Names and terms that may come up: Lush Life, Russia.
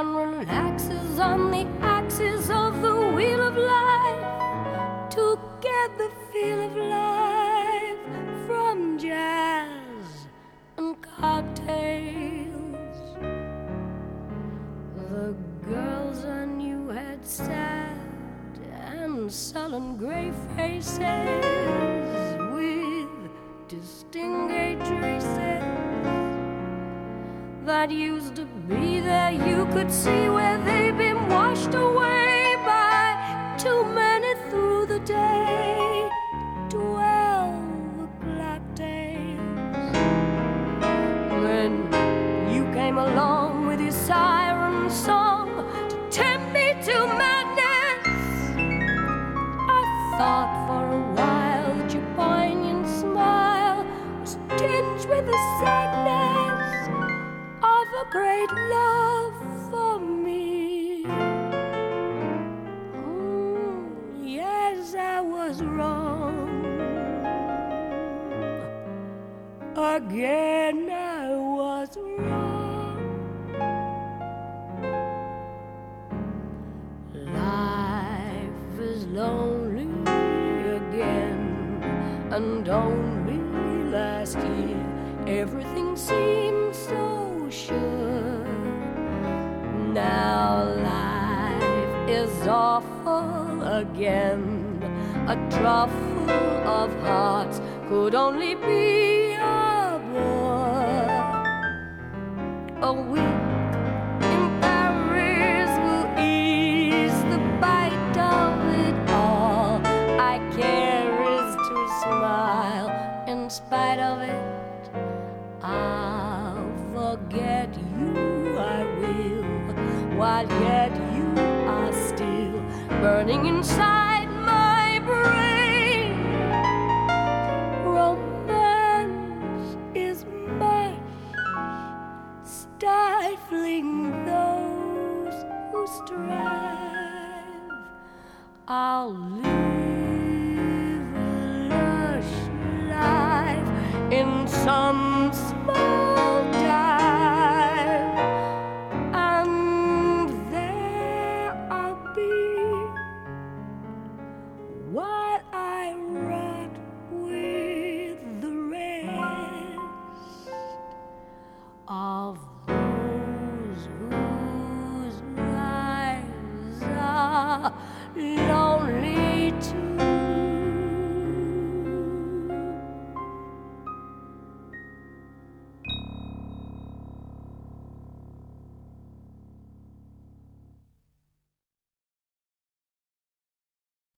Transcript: sun relaxes on the axis of the wheel of life to get the feel of life from jazz and cocktails. The girls I knew had sad and sullen gray faces with distinguished traces that used to be there. You could see where they've been washed away by too many through the day 12 o'clock days. Then you came along with your siren song to tempt me to madness. I thought for a while that your poignant smile was tinged with a sadness of a great love for me. Yes, I was wrong. Again, I was wrong. Life is lonely again, and only last year everything seemed so sure. Now life is awful again, a truffle of hearts could only be a bore. A week in Paris will ease the bite of it all. I care is to smile in spite of it. Forget you, I will, while yet you are still burning inside my brain. Romance is much, stifling those who strive. I'll live a lush life in some spot